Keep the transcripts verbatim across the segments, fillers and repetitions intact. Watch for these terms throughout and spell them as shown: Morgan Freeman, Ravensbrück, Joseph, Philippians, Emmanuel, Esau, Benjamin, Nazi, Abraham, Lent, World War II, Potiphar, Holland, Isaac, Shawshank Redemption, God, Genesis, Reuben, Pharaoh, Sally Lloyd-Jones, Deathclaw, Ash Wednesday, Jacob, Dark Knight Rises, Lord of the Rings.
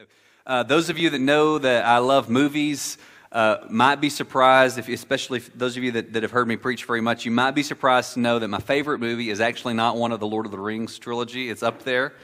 So, uh, those of you that know that I love movies uh, might be surprised, if, especially if those of you that, that have heard me preach very much, you might be surprised to know that my favorite movie is actually not one of the Lord of the Rings trilogy. It's up there.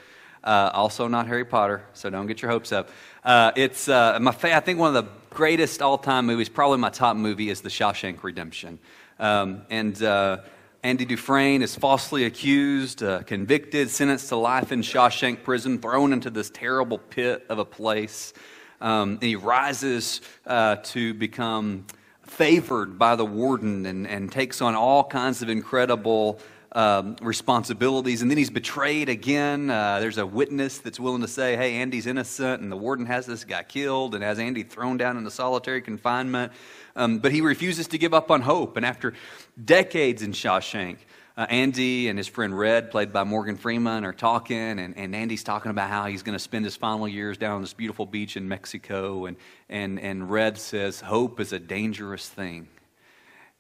Uh, also not Harry Potter, so don't get your hopes up. Uh, it's uh, my fa- I think one of the greatest all-time movies, probably my top movie, is The Shawshank Redemption. Um, and uh, Andy Dufresne is falsely accused, uh, convicted, sentenced to life in Shawshank prison, thrown into this terrible pit of a place. Um, and he rises uh, to become favored by the warden and, and takes on all kinds of incredible Um, responsibilities, and then he's betrayed again. Uh, there's a witness that's willing to say, hey, Andy's innocent, and the warden has this guy killed and has Andy thrown down into solitary confinement. Um, but he refuses to give up on hope, and after decades in Shawshank, uh, Andy and his friend Red, played by Morgan Freeman, are talking, and, and Andy's talking about how he's going to spend his final years down on this beautiful beach in Mexico, and, and, and Red says, hope is a dangerous thing.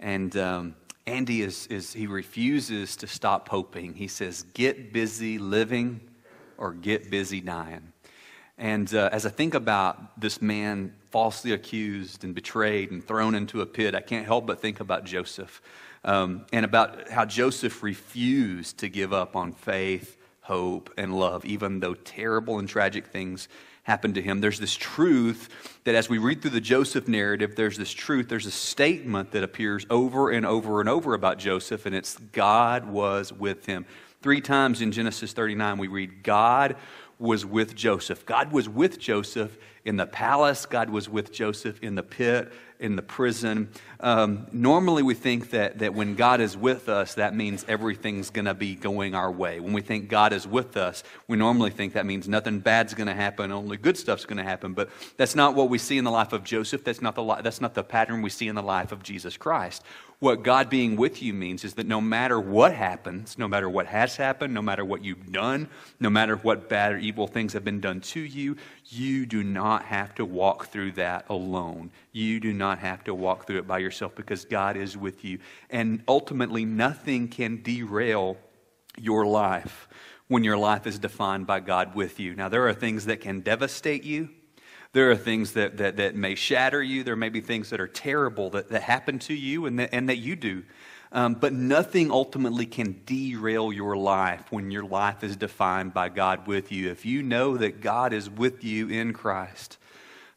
And um Andy is, is, he refuses to stop hoping. He says, get busy living or get busy dying. And uh, as I think about this man falsely accused and betrayed and thrown into a pit, I can't help but think about Joseph um, and about how Joseph refused to give up on faith, hope, and love, even though terrible and tragic things happened to him. There's this truth that as we read through the Joseph narrative, there's this truth, there's a statement that appears over and over and over about Joseph, and it's God was with him. Three times in Genesis thirty-nine, we read God was with Joseph. God was with Joseph in the palace. God was with Joseph in the pit, in the prison. Um, normally we think that, that when God is with us, that means everything's going to be going our way. When we think God is with us, we normally think that means nothing bad's going to happen, only good stuff's going to happen. But that's not what we see in the life of Joseph. That's not the li- that's not the pattern we see in the life of Jesus Christ. What God being with you means is that no matter what happens, no matter what has happened, no matter what you've done, no matter what bad or evil things have been done to you, you do not have to walk through that alone. You do not have to walk through it by yourself because God is with you. And ultimately, nothing can derail your life when your life is defined by God with you. Now, there are things that can devastate you. There are things that, that, that may shatter you. There may be things that are terrible that, that happen to you and that, and that you do. Um, but nothing ultimately can derail your life when your life is defined by God with you. If you know that God is with you in Christ,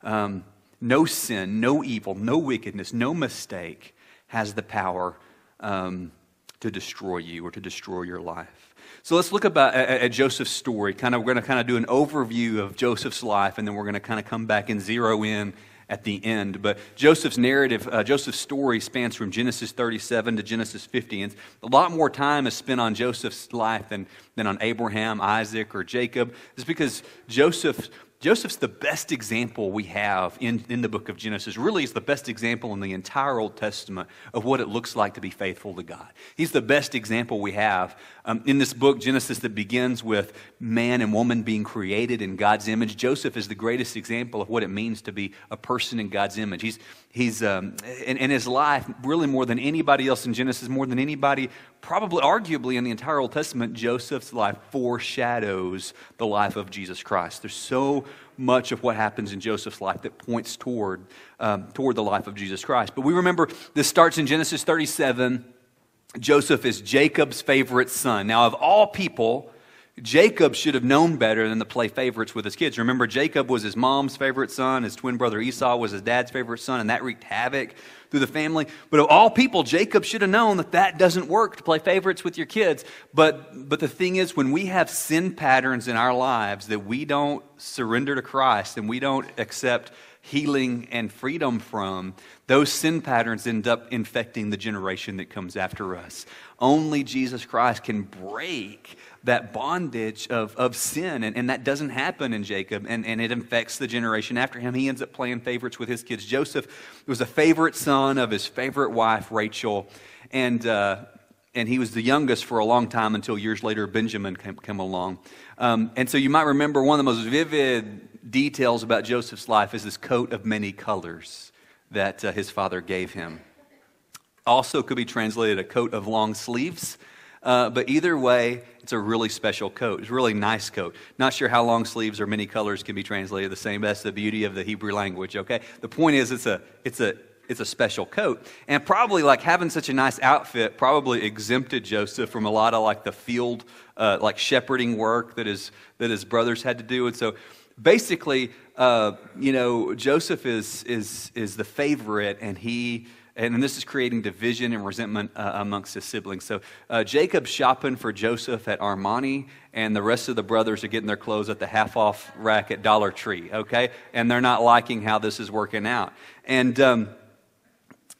um, no sin, no evil, no wickedness, no mistake has the power um, to destroy you or to destroy your life. So let's look about at, at Joseph's story. Kind of, we're going to kind of do an overview of Joseph's life, and then we're going to kind of come back and zero in at the end. But Joseph's narrative, uh, Joseph's story spans from Genesis thirty-seven to Genesis fifty. And a lot more time is spent on Joseph's life than, than on Abraham, Isaac, or Jacob. It's because Joseph... Joseph's the best example we have in, in the book of Genesis. Really, it's the best example in the entire Old Testament of what it looks like to be faithful to God. He's the best example we have um, in this book, Genesis, that begins with man and woman being created in God's image. Joseph is the greatest example of what it means to be a person in God's image. He's he's um, in, in his life, really more than anybody else in Genesis, more than anybody, probably arguably in the entire Old Testament, Joseph's life foreshadows the life of Jesus Christ. There's so much of what happens in Joseph's life that points toward um, toward the life of Jesus Christ. But we remember this starts in Genesis thirty-seven. Joseph is Jacob's favorite son. Now, of all people, Jacob should have known better than to play favorites with his kids. Remember, Jacob was his mom's favorite son. His twin brother Esau was his dad's favorite son, and that wreaked havoc through the family. But of all people, Jacob should have known that that doesn't work, to play favorites with your kids. But but the thing is, when we have sin patterns in our lives that we don't surrender to Christ and we don't accept healing and freedom from, those sin patterns end up infecting the generation that comes after us. Only Jesus Christ can break that bondage of, of sin, and, and that doesn't happen in Jacob, and, and it infects the generation after him. He ends up playing favorites with his kids. Joseph was a favorite son of his favorite wife, Rachel, and uh, and he was the youngest for a long time until years later Benjamin came, came along. Um, and so you might remember one of the most vivid details about Joseph's life is this coat of many colors that uh, his father gave him. Also could be translated a coat of long sleeves. Uh, but either way, it's a really special coat. It's a really nice coat. Not sure how long sleeves or many colors can be translated the same. That's the beauty of the Hebrew language, okay? The point is it's a it's a it's a special coat. And probably like having such a nice outfit probably exempted Joseph from a lot of like the field uh, like shepherding work that his that his brothers had to do. And so basically, uh, you know, Joseph is is is the favorite, and he and this is creating division and resentment uh, amongst his siblings. So uh, Jacob's shopping for Joseph at Armani, and the rest of the brothers are getting their clothes at the half-off rack at Dollar Tree. Okay, and they're not liking how this is working out. And um,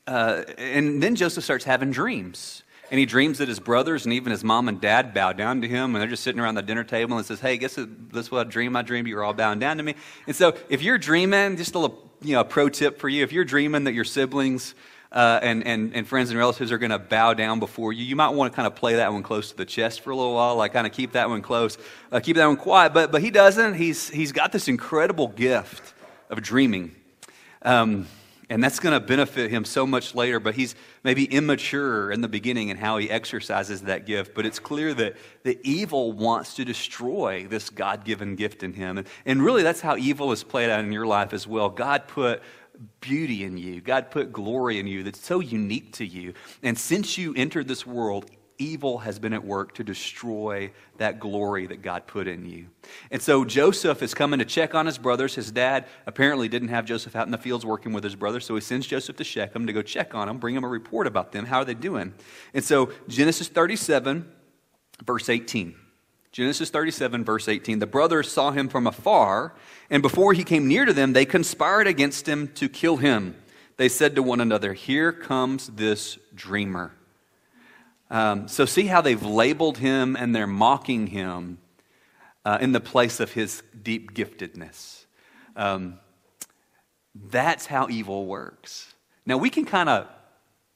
uh, and then Joseph starts having dreams. And he dreams that his brothers and even his mom and dad bow down to him, and they're just sitting around the dinner table and says, hey, guess that's what I dream. I dreamed you were all bowing down to me. And so if you're dreaming, just a little, you know, pro tip for you, if you're dreaming that your siblings uh, and, and, and friends and relatives are going to bow down before you, you might want to kind of play that one close to the chest for a little while, like kind of keep that one close, uh, keep that one quiet. But but he doesn't. He's He's got this incredible gift of dreaming. Um And that's going to benefit him so much later, but he's maybe immature in the beginning in how he exercises that gift. But it's clear that the evil wants to destroy this God-given gift in him. And, and really, that's how evil is played out in your life as well. God put beauty in you. God put glory in you that's so unique to you. And since you entered this world, evil has been at work to destroy that glory that God put in you. And so Joseph is coming to check on his brothers. His dad apparently didn't have Joseph out in the fields working with his brothers, so he sends Joseph to Shechem to go check on them, bring him a report about them. How are they doing? And so Genesis thirty-seven, verse eighteen. Genesis thirty-seven, verse eighteen. The brothers saw him from afar, and before he came near to them, they conspired against him to kill him. They said to one another, "Here comes this dreamer." Um, so see how they've labeled him and they're mocking him uh, in the place of his deep giftedness. Um, that's how evil works. Now we can kind of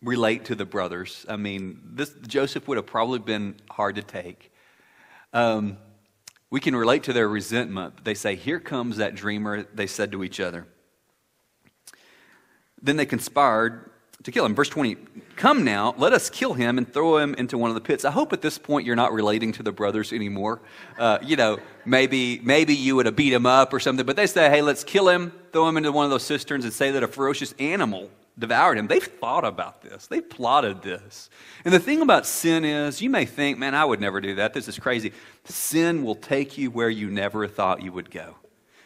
relate to the brothers. I mean, this Joseph would have probably been hard to take. Um, we can relate to their resentment. They say, "Here comes that dreamer," they said to each other. Then they conspired to kill him. Verse twenty, "Come now, let us kill him and throw him into one of the pits." I hope at this point you're not relating to the brothers anymore. Uh, you know, maybe maybe you would have beat him up or something, but they say, "Hey, let's kill him, throw him into one of those cisterns," and say that a ferocious animal devoured him. They've thought about this. They've plotted this. And the thing about sin is, you may think, man, I would never do that. This is crazy. Sin will take you where you never thought you would go.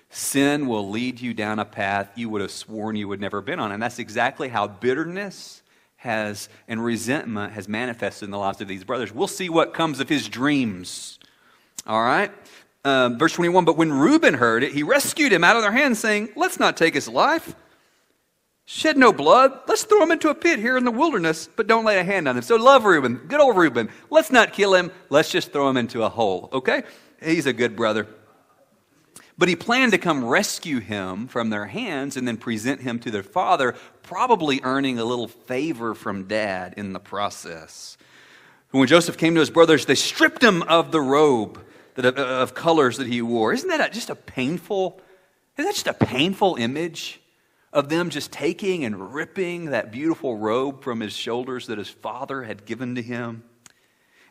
Sin will lead you down a path you would have sworn you would never been on. And that's exactly how bitterness has and resentment has manifested in the lives of these brothers. We'll see what comes of his dreams. All right? Um, verse twenty-one, "But when Reuben heard it, he rescued him out of their hands, saying, 'Let's not take his life. Shed no blood. Let's throw him into a pit here in the wilderness, but don't lay a hand on him.'" So love Reuben. Good old Reuben. Let's not kill him. Let's just throw him into a hole. Okay? He's a good brother. But he planned to come rescue him from their hands and then present him to their father, probably earning a little favor from dad in the process. When Joseph came to his brothers, they stripped him of the robe that, of, of colors that he wore. Isn't that just a painful, isn't that just a painful image of them just taking and ripping that beautiful robe from his shoulders that his father had given to him?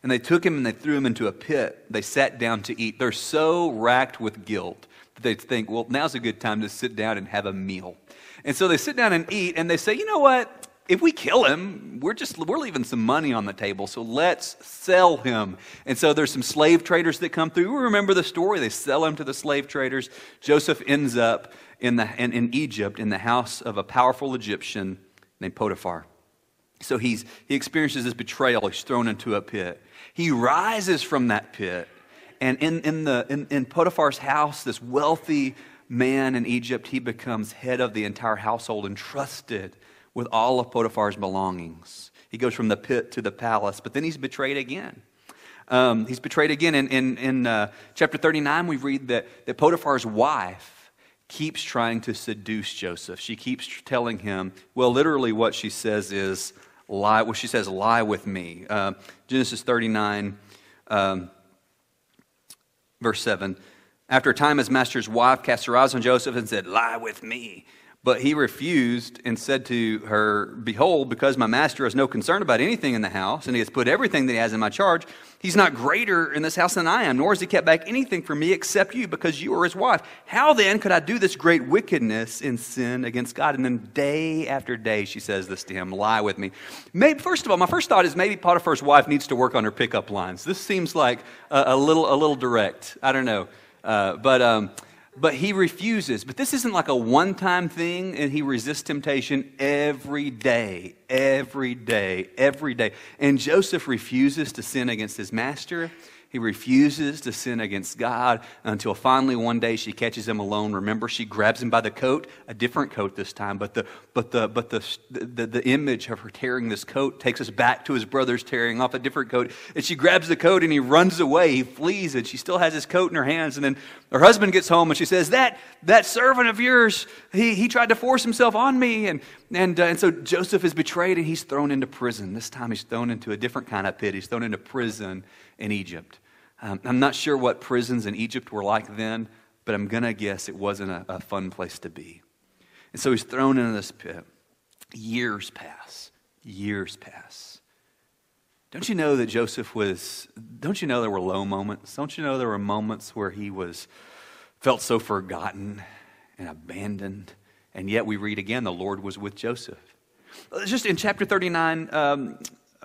And they took him and they threw him into a pit. They sat down to eat. They're so racked with guilt that they think, well, now's a good time to sit down and have a meal. And so they sit down and eat, and they say, you know what? If we kill him, we're just we're leaving some money on the table, so let's sell him. And so there's some slave traders that come through. We remember the story. They sell him to the slave traders. Joseph ends up in, the, in, in Egypt in the house of a powerful Egyptian named Potiphar. So he's he experiences this betrayal. He's thrown into a pit. He rises from that pit, and in in the in, in Potiphar's house, this wealthy man in Egypt, he becomes head of the entire household and trusted with all of Potiphar's belongings. He goes from the pit to the palace, but then he's betrayed again. Um, he's betrayed again. In in, in uh, chapter thirty-nine, we read that, that Potiphar's wife keeps trying to seduce Joseph. She keeps telling him, well, literally what she says is, lie, well, she says, lie with me. Uh, Genesis thirty-nine, um, verse seven. "After a time, his master's wife cast her eyes on Joseph and said, 'Lie with me.' But he refused and said to her, behold, because my master has no concern about anything in the house, and he has put everything that he has in my charge, he's not greater in this house than I am, nor has he kept back anything from me except you, because you are his wife. How then could I do this great wickedness and sin against God? And then day after day she says this to him, lie with me. Maybe, first of all, my first thought is maybe Potiphar's wife needs to work on her pickup lines. This seems like a, a little a little direct. I don't know. Uh, but... Um, But he refuses. But this isn't like a one-time thing, and he resists temptation every day, every day, every day. And Joseph refuses to sin against his master. He refuses to sin against God until finally one day she catches him alone. Remember, she grabs him by the coat, a different coat this time. But the but the but the the, the image of her tearing this coat takes us back to his brothers tearing off a different coat. And she grabs the coat and he runs away. He flees, and she still has his coat in her hands. And then her husband gets home and she says, "That that servant of yours, he he tried to force himself on me." And and uh, and so Joseph is betrayed and he's thrown into prison. This time he's thrown into a different kind of pit. He's thrown into prison in Egypt. Um, I'm not sure what prisons in Egypt were like then, but I'm going to guess it wasn't a, a fun place to be. And so he's thrown into this pit. Years pass. Years pass. Don't you know that Joseph was, don't you know there were low moments? Don't you know there were moments where he was, felt so forgotten and abandoned? And yet we read again, the Lord was with Joseph. Just in chapter thirty-nine, um,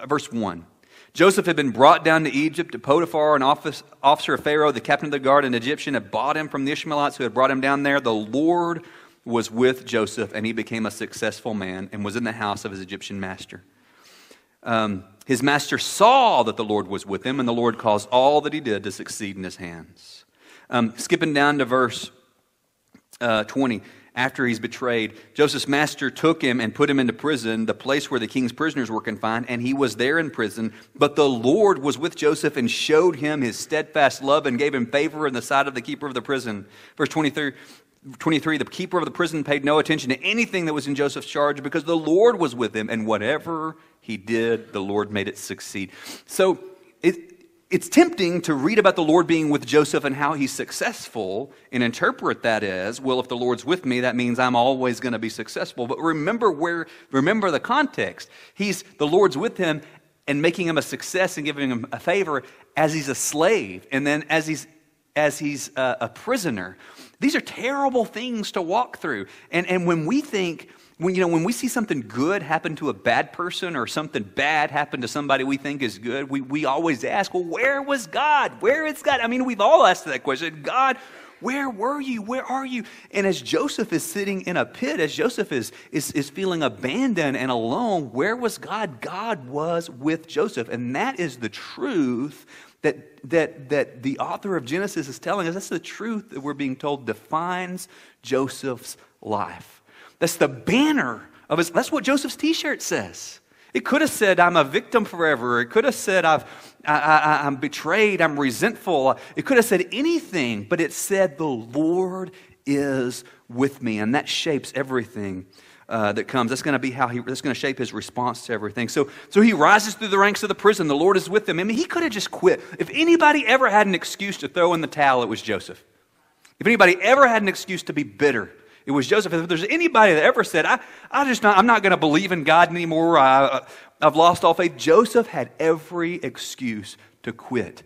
verse one. Joseph had been brought down to Egypt to Potiphar, an office, officer of Pharaoh, the captain of the guard, an Egyptian, had bought him from the Ishmaelites who had brought him down there. The Lord was with Joseph, and he became a successful man and was in the house of his Egyptian master. Um, his master saw that the Lord was with him, and the Lord caused all that he did to succeed in his hands. Um, skipping down to verse uh, twenty. After he's betrayed, Joseph's master took him and put him into prison, the place where the king's prisoners were confined, and he was there in prison. But the Lord was with Joseph and showed him his steadfast love and gave him favor in the sight of the keeper of the prison. Verse twenty-three, the keeper of the prison paid no attention to anything that was in Joseph's charge because the Lord was with him, and whatever he did, the Lord made it succeed. So it It's tempting to read about the Lord being with Joseph and how he's successful and interpret that as, well, if the Lord's with me, that means I'm always going to be successful. But remember where, remember the context. He's, the Lord's with him and making him a success and giving him a favor as he's a slave and then as he's, as he's a, a prisoner. These are terrible things to walk through. And, and when we think... When, you know, when we see something good happen to a bad person or something bad happen to somebody we think is good, we, we always ask, well, where was God? Where is God? I mean, we've all asked that question. God, where were you? Where are you? And as Joseph is sitting in a pit, as Joseph is, is, is feeling abandoned and alone, where was God? God was with Joseph. And that is the truth that, that, that the author of Genesis is telling us. That's the truth that we're being told defines Joseph's life. That's the banner of his, that's what Joseph's t-shirt says. It could have said, I'm a victim forever. It could have said, I've, I, I, I'm betrayed, I'm resentful. It could have said anything, but it said, the Lord is with me. And that shapes everything uh, that comes. That's going to be how he, that's going to shape his response to everything. So, so he rises through the ranks of the prison. The Lord is with him. I mean, he could have just quit. If anybody ever had an excuse to throw in the towel, it was Joseph. If anybody ever had an excuse to be bitter, it was Joseph. If there's anybody that ever said, I, I just not, I'm not going to believe in God anymore, I, I've lost all faith, Joseph had every excuse to quit,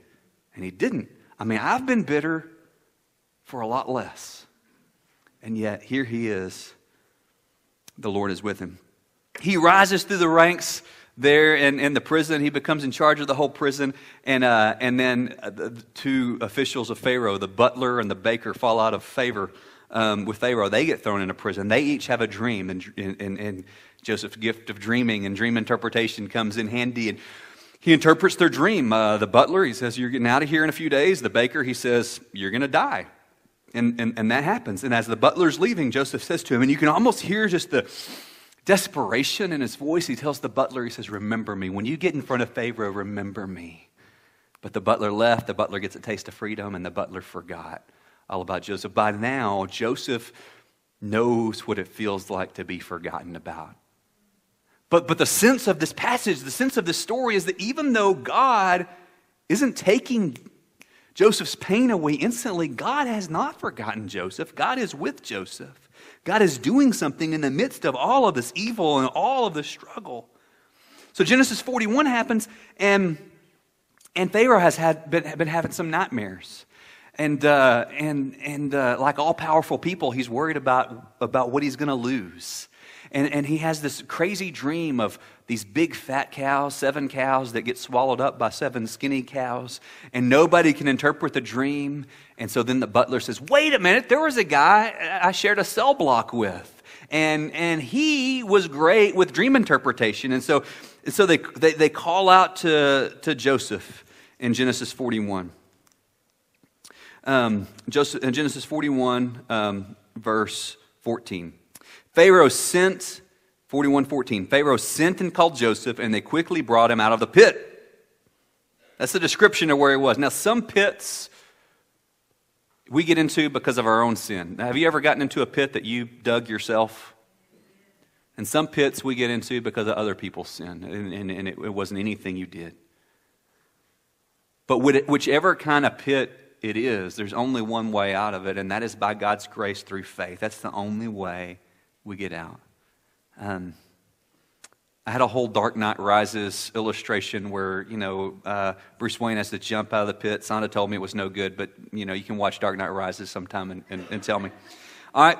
and he didn't. I mean, I've been bitter for a lot less, and yet here he is. The Lord is with him. He rises through the ranks there in, in the prison. He becomes in charge of the whole prison, and uh, and then the two officials of Pharaoh, the butler and the baker, fall out of favor. Um, with Pharaoh, they get thrown into prison. They each have a dream, and, and, and Joseph's gift of dreaming and dream interpretation comes in handy, and he interprets their dream. Uh, the butler, he says, you're getting out of here in a few days. The baker, he says, you're going to die, and, and, and that happens. And as the butler's leaving, Joseph says to him, and you can almost hear just the desperation in his voice. He tells the butler, he says, remember me. When you get in front of Pharaoh, remember me. But the butler left. The butler gets a taste of freedom, and the butler forgot all about Joseph. By now, Joseph knows what it feels like to be forgotten about. But, but the sense of this passage, the sense of this story is that even though God isn't taking Joseph's pain away instantly, God has not forgotten Joseph. God is with Joseph. God is doing something in the midst of all of this evil and all of this struggle. So Genesis forty-one happens, and and Pharaoh has had been, been having some nightmares. And uh, and and uh, like all powerful people, he's worried about about what he's going to lose. And and he has this crazy dream of these big fat cows, seven cows that get swallowed up by seven skinny cows, and nobody can interpret the dream. And so then the butler says, "Wait a minute, there was a guy I shared a cell block with, and and he was great with dream interpretation." And so so they they, they call out to to Joseph in Genesis forty-one. Um, Joseph, in Genesis forty-one, um, verse fourteen, Pharaoh sent, forty-one fourteen, Pharaoh sent and called Joseph, and they quickly brought him out of the pit. That's the description of where he was. Now, some pits we get into because of our own sin. Now, have you ever gotten into a pit that you dug yourself? And some pits we get into because of other people's sin, and, and, and it, it wasn't anything you did. But whichever kind of pit it is, there's only one way out of it, and that is by God's grace through faith. That's the only way we get out. Um, I had a whole Dark Knight Rises illustration where, you know, uh, Bruce Wayne has to jump out of the pit. Sonda told me it was no good, but, you know, you can watch Dark Knight Rises sometime and, and, and tell me. All right.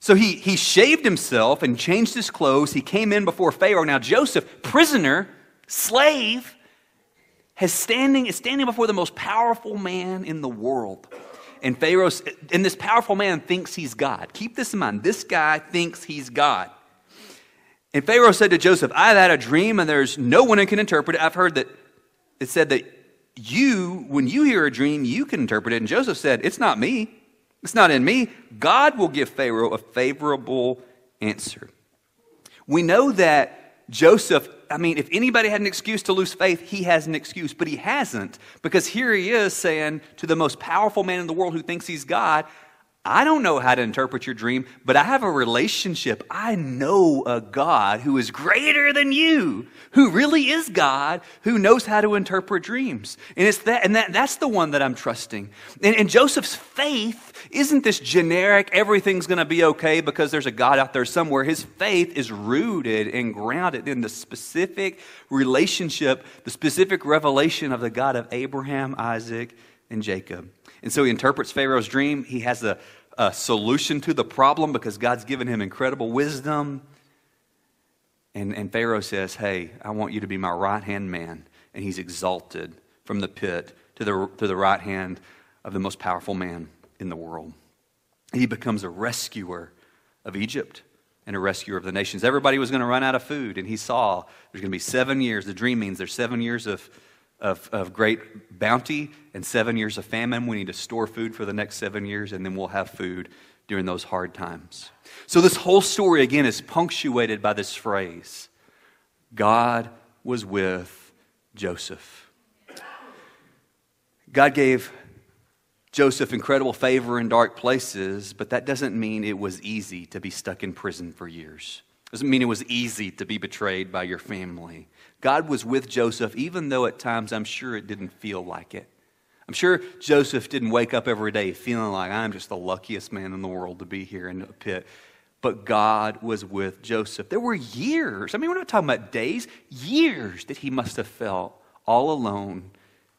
So he, he shaved himself and changed his clothes. He came in before Pharaoh. Now Joseph, prisoner, slave, Has standing, is standing before the most powerful man in the world. And Pharaoh, and this powerful man thinks he's God. Keep this in mind. This guy thinks he's God. And Pharaoh said to Joseph, "I've had a dream, and there's no one who can interpret it. I've heard that it said that you, when you hear a dream, you can interpret it." And Joseph said, "It's not me. It's not in me. God will give Pharaoh a favorable answer." We know that Joseph, I mean, if anybody had an excuse to lose faith, he has an excuse, but he hasn't, because here he is saying to the most powerful man in the world who thinks he's God, "I don't know how to interpret your dream, but I have a relationship. I know a God who is greater than you, who really is God, who knows how to interpret dreams. And it's that, and that, that's the one that I'm trusting." And, and Joseph's faith isn't this generic, everything's going to be okay because there's a God out there somewhere. His faith is rooted and grounded in the specific relationship, the specific revelation of the God of Abraham, Isaac, and Jacob. And so he interprets Pharaoh's dream. He has a, a solution to the problem because God's given him incredible wisdom. And, and Pharaoh says, "Hey, I want you to be my right-hand man." And he's exalted from the pit to the, to the right hand of the most powerful man in the world. He becomes a rescuer of Egypt and a rescuer of the nations. Everybody was going to run out of food, and he saw there's going to be seven years. The dream means there's seven years of Of, of great bounty and seven years of famine. We need to store food for the next seven years, and then we'll have food during those hard times. So this whole story, again, is punctuated by this phrase, "God was with Joseph." God gave Joseph incredible favor in dark places, but that doesn't mean it was easy to be stuck in prison for years. Doesn't mean it was easy to be betrayed by your family. God was with Joseph, even though at times I'm sure it didn't feel like it. I'm sure Joseph didn't wake up every day feeling like, "I'm just the luckiest man in the world to be here in a pit." But God was with Joseph. There were years, I mean, we're not talking about days, years that he must have felt all alone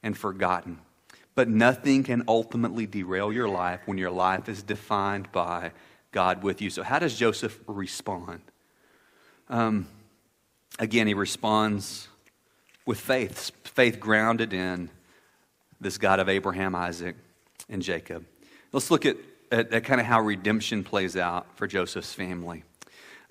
and forgotten. But nothing can ultimately derail your life when your life is defined by God with you. So how does Joseph respond? Um, again, he responds with faith, faith grounded in this God of Abraham, Isaac, and Jacob. Let's look at, at, at kind of how redemption plays out for Joseph's family.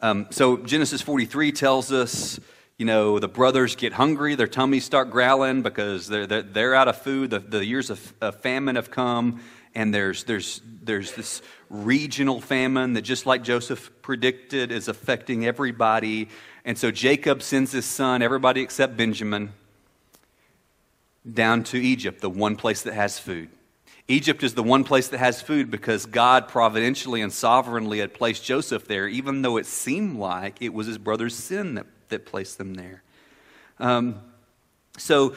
Um, so Genesis forty-three tells us, you know, the brothers get hungry, their tummies start growling because they're they're, they're out of food. The, the years of, of famine have come, and there's there's there's this regional famine that, just like Joseph predicted, is affecting everybody. And so Jacob sends his son, everybody except Benjamin, down to Egypt, the one place that has food. Egypt is the one place that has food because God providentially and sovereignly had placed Joseph there, even though it seemed like it was his brother's sin that, that placed them there. Um, so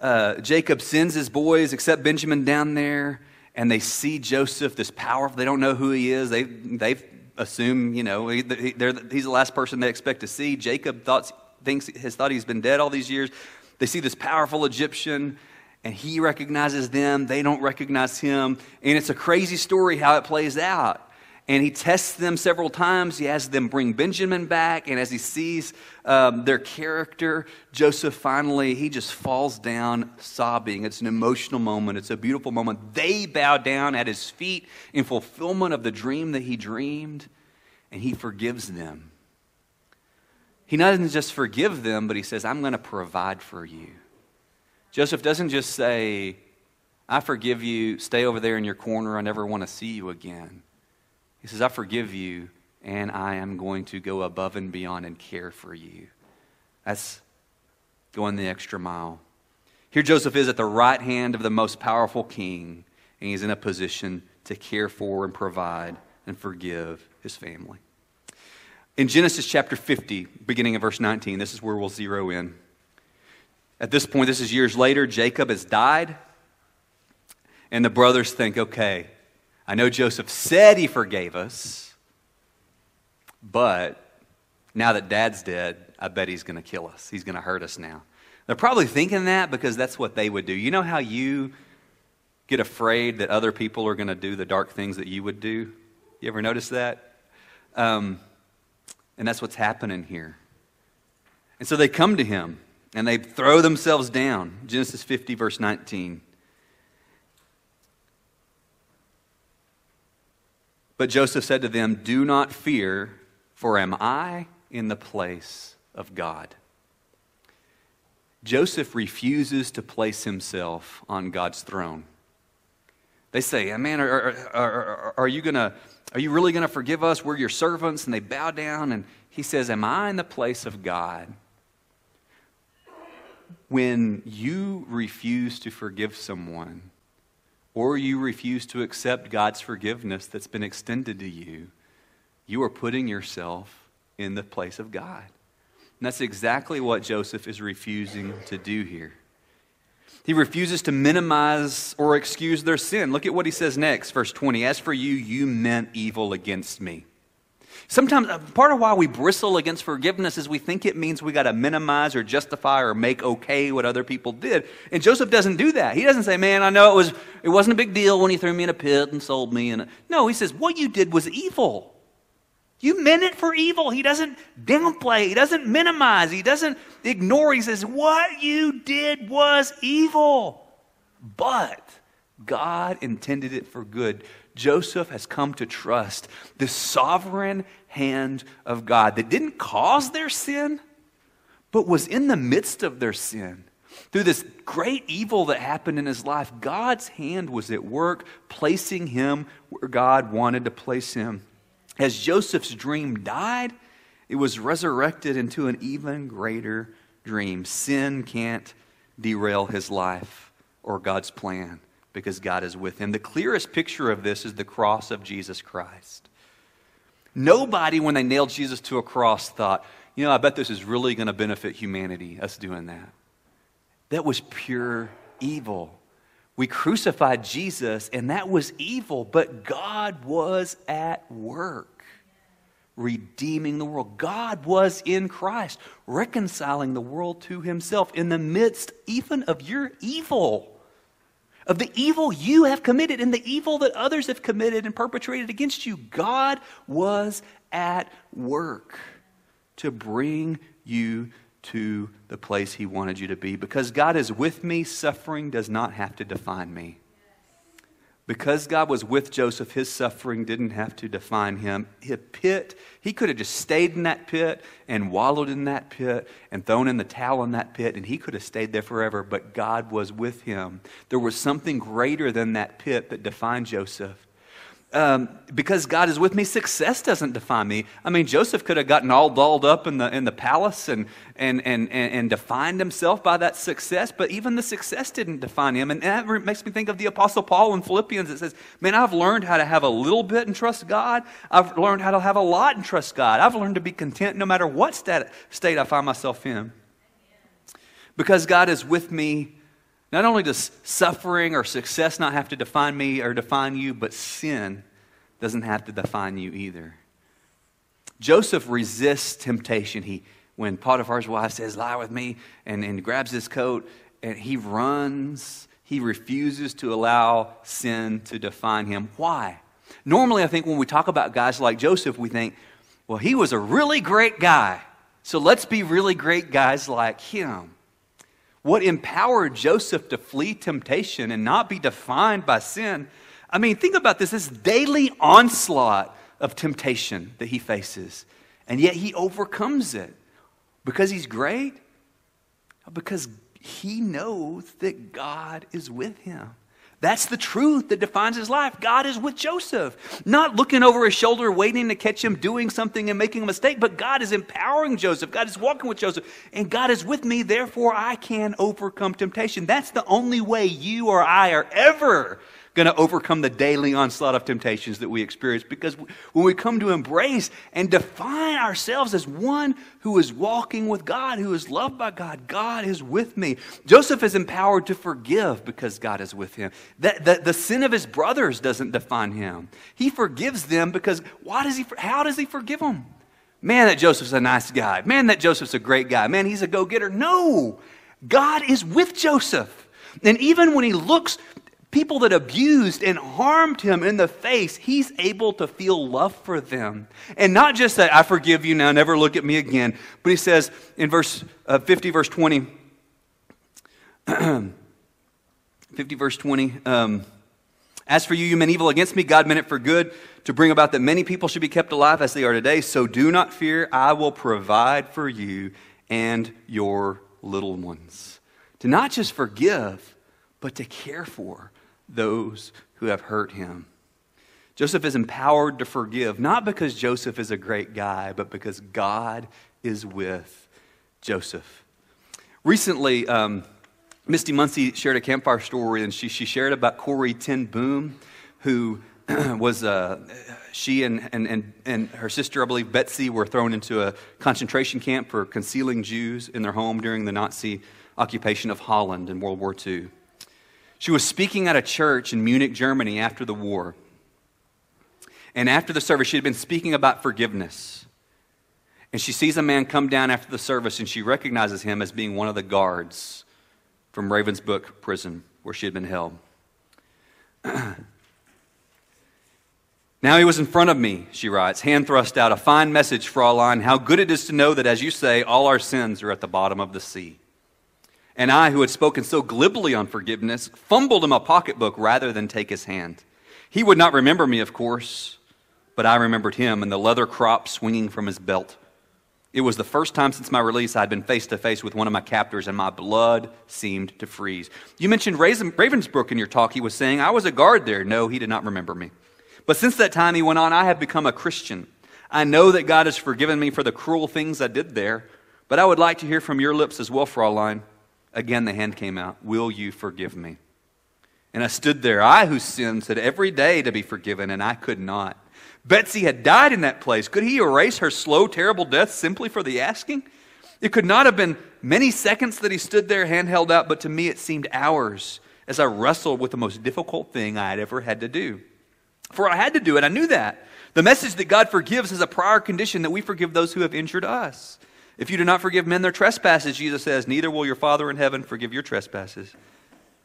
uh, Jacob sends his boys, except Benjamin, down there. and they see Joseph, this powerful, they don't know who he is. They they assume, you know, he, they're, he's the last person they expect to see. Jacob thought, thinks, has thought he's been dead all these years. They see this powerful Egyptian, and he recognizes them. They don't recognize him. And it's a crazy story how it plays out. And he tests them several times. He has them bring Benjamin back. And as he sees um, their character, Joseph finally, he just falls down sobbing. It's an emotional moment. It's a beautiful moment. They bow down at his feet in fulfillment of the dream that he dreamed. And he forgives them. He doesn't just forgive them, but he says, I'm going to provide for you. Joseph doesn't just say, I forgive you, stay over there in your corner, I never want to see you again. He says, I forgive you, and I am going to go above and beyond and care for you. That's going the extra mile. Here Joseph is at the right hand of the most powerful king, and he's in a position to care for and provide and forgive his family. In Genesis chapter fifty, beginning of verse nineteen, this is where we'll zero in. At this point, this is years later, Jacob has died, and the brothers think, okay, I know Joseph said he forgave us, but now that Dad's dead, I bet he's going to kill us. He's going to hurt us now. They're probably thinking that because that's what they would do. You know how you get afraid that other people are going to do the dark things that you would do? You ever notice that? Um... And that's what's happening here. And so they come to him, and they throw themselves down. Genesis fifty, verse nineteen. But Joseph said to them, do not fear, for am I in the place of God? Joseph refuses to place himself on God's throne. They say, man, are, are, are, are you going to... Are you really going to forgive us? We're your servants. And they bow down. And he says, am I in the place of God? When you refuse to forgive someone, or you refuse to accept God's forgiveness that's been extended to you, you are putting yourself in the place of God. And that's exactly what Joseph is refusing to do here. He refuses to minimize or excuse their sin. Look at what he says next, verse twenty. As for you, you meant evil against me. Sometimes, part of why we bristle against forgiveness is we think it means we got to minimize or justify or make okay what other people did. And Joseph doesn't do that. He doesn't say, man, I know it, was, it wasn't a big deal when you threw me in a pit and sold me. And no, he says, what you did was evil. You meant it for evil. He doesn't downplay. He doesn't minimize. He doesn't ignore. He says, what you did was evil, but God intended it for good. Joseph has come to trust the sovereign hand of God that didn't cause their sin, but was in the midst of their sin. Through this great evil that happened in his life, God's hand was at work, placing him where God wanted to place him. As Joseph's dream died, it was resurrected into an even greater dream. Sin can't derail his life or God's plan because God is with him. The clearest picture of this is the cross of Jesus Christ. Nobody, when they nailed Jesus to a cross, thought, you know, I bet this is really going to benefit humanity, us doing that. That was pure evil. We crucified Jesus, and that was evil, but God was at work redeeming the world. God was in Christ, reconciling the world to himself in the midst even of your evil, of the evil you have committed and the evil that others have committed and perpetrated against you. God was at work to bring you to the place he wanted you to be. Because God is with me, suffering does not have to define me. Because God was with Joseph, his suffering didn't have to define him. His pit, he could have just stayed in that pit and wallowed in that pit and thrown in the towel in that pit, and he could have stayed there forever, but God was with him. There was something greater than that pit that defined Joseph. Um, because God is with me, success doesn't define me. I mean, Joseph could have gotten all dolled up in the in the palace and and and and defined himself by that success, but even the success didn't define him. And that makes me think of the Apostle Paul in Philippians. It says, man, I've learned how to have a little bit and trust God. I've learned how to have a lot and trust God. I've learned to be content no matter what stat, state I find myself in. Because God is with me, Not only does suffering or success not have to define me or define you, but sin doesn't have to define you either. Joseph resists temptation. He, when Potiphar's wife says, lie with me, and, and grabs his coat, and he runs. He refuses to allow sin to define him. Why? Normally, I think when we talk about guys like Joseph, we think, well, he was a really great guy, so let's be really great guys like him. What empowered Joseph to flee temptation and not be defined by sin? I mean, think about this, this daily onslaught of temptation that he faces, and yet he overcomes it. Because he's great? Because he knows that God is with him. That's the truth that defines his life. God is with Joseph. Not looking over his shoulder, waiting to catch him doing something and making a mistake, but God is empowering Joseph. God is walking with Joseph. And God is with me, therefore I can overcome temptation. That's the only way you or I are ever going to overcome the daily onslaught of temptations that we experience. Because when we come to embrace and define ourselves as one who is walking with God, who is loved by God, God is with me. Joseph is empowered to forgive because God is with him. The, the, the sin of his brothers doesn't define him. He forgives them because why does he? How does he forgive them? Man, that Joseph's a nice guy. Man, that Joseph's a great guy. Man, he's a go-getter. No, God is with Joseph. And even when he looks people that abused and harmed him in the face, he's able to feel love for them. And not just that, I forgive you now, never look at me again. But he says in verse uh, fifty, verse twenty, fifty, verse twenty, um, as for you, you meant evil against me, God meant it for good, to bring about that many people should be kept alive as they are today. So do not fear, I will provide for you and your little ones. To not just forgive, but to care for those who have hurt him. Joseph is empowered to forgive, not because Joseph is a great guy, but because God is with Joseph. Recently, um, Misty Muncie shared a campfire story, and she she shared about Corrie ten Boom, who was, uh, she and, and, and, and her sister, I believe, Betsy, were thrown into a concentration camp for concealing Jews in their home during the Nazi occupation of Holland in World War Two. She was speaking at a church in Munich, Germany after the war. And after the service, she had been speaking about forgiveness. And she sees a man come down after the service, and she recognizes him as being one of the guards from Ravensbrück prison where she had been held. Now he was in front of me, she writes, hand thrust out, a fine message, Fraulein, how good it is to know that, as you say, all our sins are at the bottom of the sea. And I, who had spoken so glibly on forgiveness, fumbled in my pocketbook rather than take his hand. He would not remember me, of course, but I remembered him and the leather crop swinging from his belt. It was the first time since my release I had been face to face with one of my captors, and my blood seemed to freeze. You mentioned Ravensbrück in your talk. He was saying, I was a guard there. No, he did not remember me. But since that time, he went on, I have become a Christian. I know that God has forgiven me for the cruel things I did there, but I would like to hear from your lips as well, Fraulein. Again, the hand came out, will you forgive me? And I stood there, I whose sins had every day to be forgiven, and I could not. Betsy had died in that place. Could he erase her slow, terrible death simply for the asking? It could not have been many seconds that he stood there, hand held out, but to me it seemed hours as I wrestled with the most difficult thing I had ever had to do. For I had to do it, I knew that. The message that God forgives is a prior condition that we forgive those who have injured us. If you do not forgive men their trespasses, Jesus says, neither will your Father in heaven forgive your trespasses.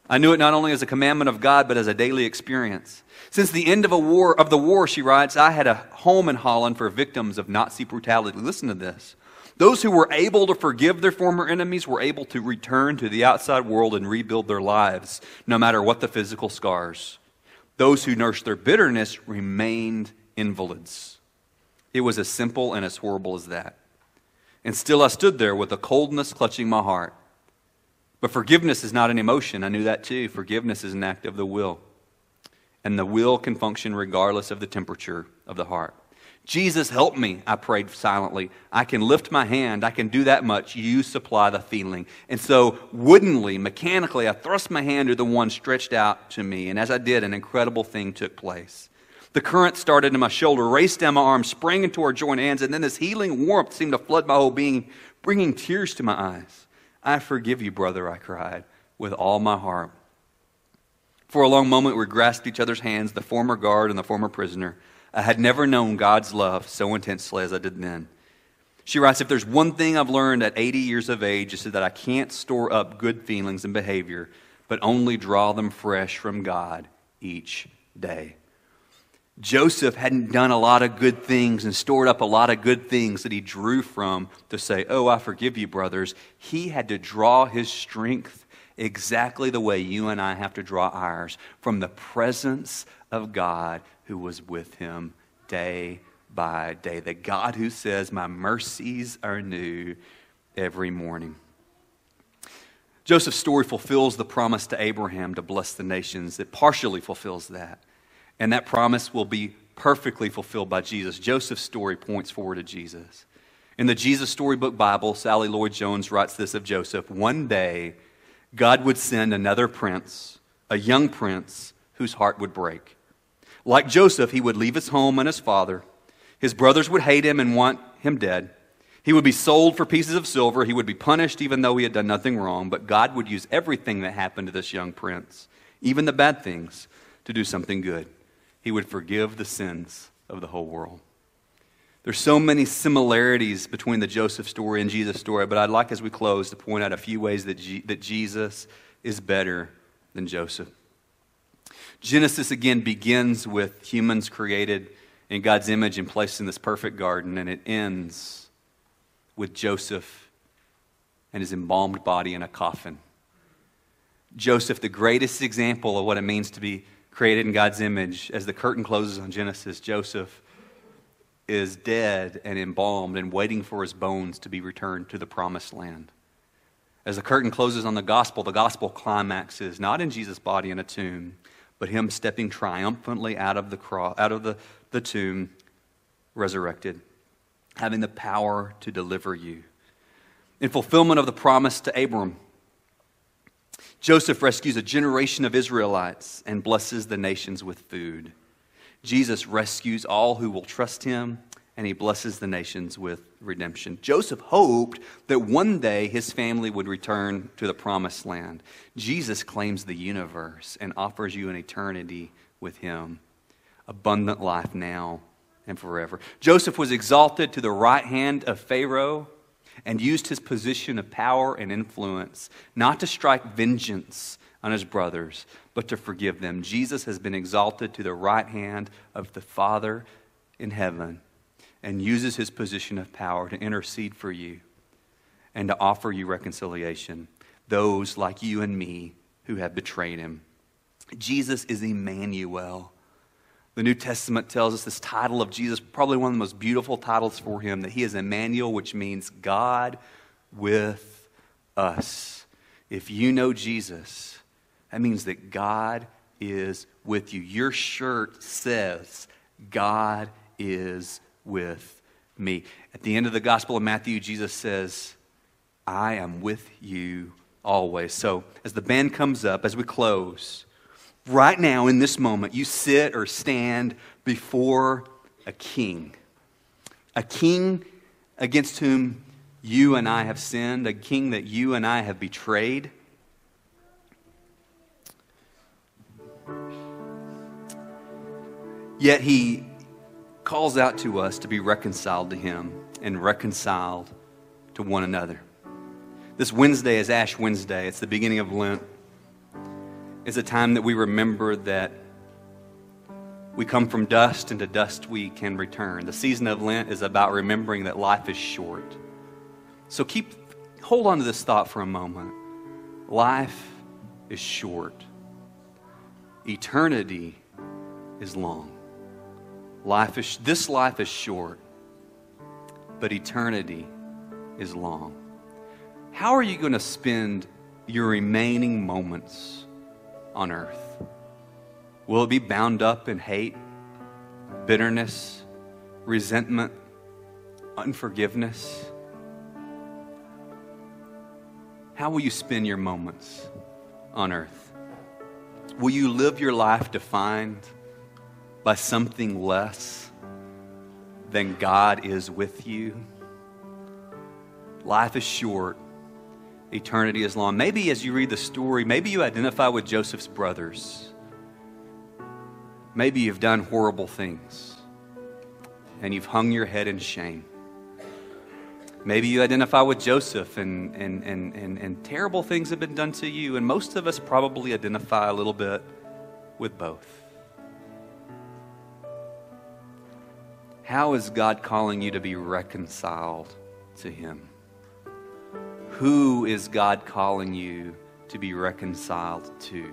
I knew it not only as a commandment of God, but as a daily experience. Since the end of a war of the war, she writes, I had a home in Holland for victims of Nazi brutality. Listen to this. Those who were able to forgive their former enemies were able to return to the outside world and rebuild their lives, no matter what the physical scars. Those who nursed their bitterness remained invalids. It was as simple and as horrible as that. And still I stood there with a coldness clutching my heart. But forgiveness is not an emotion. I knew that too. Forgiveness is an act of the will. And the will can function regardless of the temperature of the heart. Jesus, help me, I prayed silently. I can lift my hand. I can do that much. You supply the feeling. And so woodenly, mechanically, I thrust my hand to the one stretched out to me. And as I did, an incredible thing took place. The current started in my shoulder, raced down my arm, sprang into our joined hands, and then this healing warmth seemed to flood my whole being, bringing tears to my eyes. I forgive you, brother, I cried with all my heart." For a long moment we grasped each other's hands, the former guard and the former prisoner. I had never known God's love so intensely as I did then. She writes, "If there's one thing I've learned at eighty years of age, it's that I can't store up good feelings and behavior, but only draw them fresh from God each day." Joseph hadn't done a lot of good things and stored up a lot of good things that he drew from to say, "Oh, I forgive you, brothers." He had to draw his strength exactly the way you and I have to draw ours, from the presence of God who was with him day by day. The God who says, "My mercies are new every morning." Joseph's story fulfills the promise to Abraham to bless the nations. It partially fulfills that. And that promise will be perfectly fulfilled by Jesus. Joseph's story points forward to Jesus. In the Jesus Storybook Bible, Sally Lloyd-Jones writes this of Joseph: "One day, God would send another prince, a young prince whose heart would break. Like Joseph, he would leave his home and his father. His brothers would hate him and want him dead. He would be sold for pieces of silver. He would be punished even though he had done nothing wrong. But God would use everything that happened to this young prince, even the bad things, to do something good. He would forgive the sins of the whole world." There's so many similarities between the Joseph story and Jesus story, but I'd like, as we close, to point out a few ways that, G- that Jesus is better than Joseph. Genesis, again, begins with humans created in God's image and placed in this perfect garden, and it ends with Joseph and his embalmed body in a coffin. Joseph, the greatest example of what it means to be created in God's image. As the curtain closes on Genesis, Joseph is dead and embalmed and waiting for his bones to be returned to the promised land. As the curtain closes on the gospel, the gospel climaxes not in Jesus' body in a tomb, but him stepping triumphantly out of the cross, out of the, the tomb, resurrected, having the power to deliver you. In fulfillment of the promise to Abram, Joseph rescues a generation of Israelites and blesses the nations with food. Jesus rescues all who will trust him, and he blesses the nations with redemption. Joseph hoped that one day his family would return to the promised land. Jesus claims the universe and offers you an eternity with him, abundant life now and forever. Joseph was exalted to the right hand of Pharaoh and used his position of power and influence not to strike vengeance on his brothers, but to forgive them. Jesus has been exalted to the right hand of the Father in heaven and uses his position of power to intercede for you and to offer you reconciliation, those like you and me who have betrayed him. Jesus is Emmanuel. The New Testament tells us this title of Jesus, probably one of the most beautiful titles for him, that he is Emmanuel, which means God with us. If you know Jesus, that means that God is with you. Your shirt says, "God is with me." At the end of the Gospel of Matthew, Jesus says, "I am with you always." So as the band comes up, as we close, right now, in this moment, you sit or stand before a king. A king against whom you and I have sinned. A king that you and I have betrayed. Yet he calls out to us to be reconciled to him and reconciled to one another. This Wednesday is Ash Wednesday. It's the beginning of Lent. It's a time that we remember that we come from dust and to dust we can return. The season of Lent is about remembering that life is short. So keep, hold on to this thought for a moment. Life is short. Eternity is long. Life is, this life is short, but eternity is long. How are you going to spend your remaining moments on earth? Will it be bound up in hate, bitterness, resentment, unforgiveness? How will you spend your moments on earth? Will you live your life defined by something less than God is with you? Life is short eternity is long. Maybe as you read the story, maybe you identify with Joseph's brothers. Maybe you've done horrible things and you've hung your head in shame. Maybe you identify with Joseph and, and, and, and, and terrible things have been done to you. And most of us probably identify a little bit with both. How is God calling you to be reconciled to Him? Who is God calling you to be reconciled to?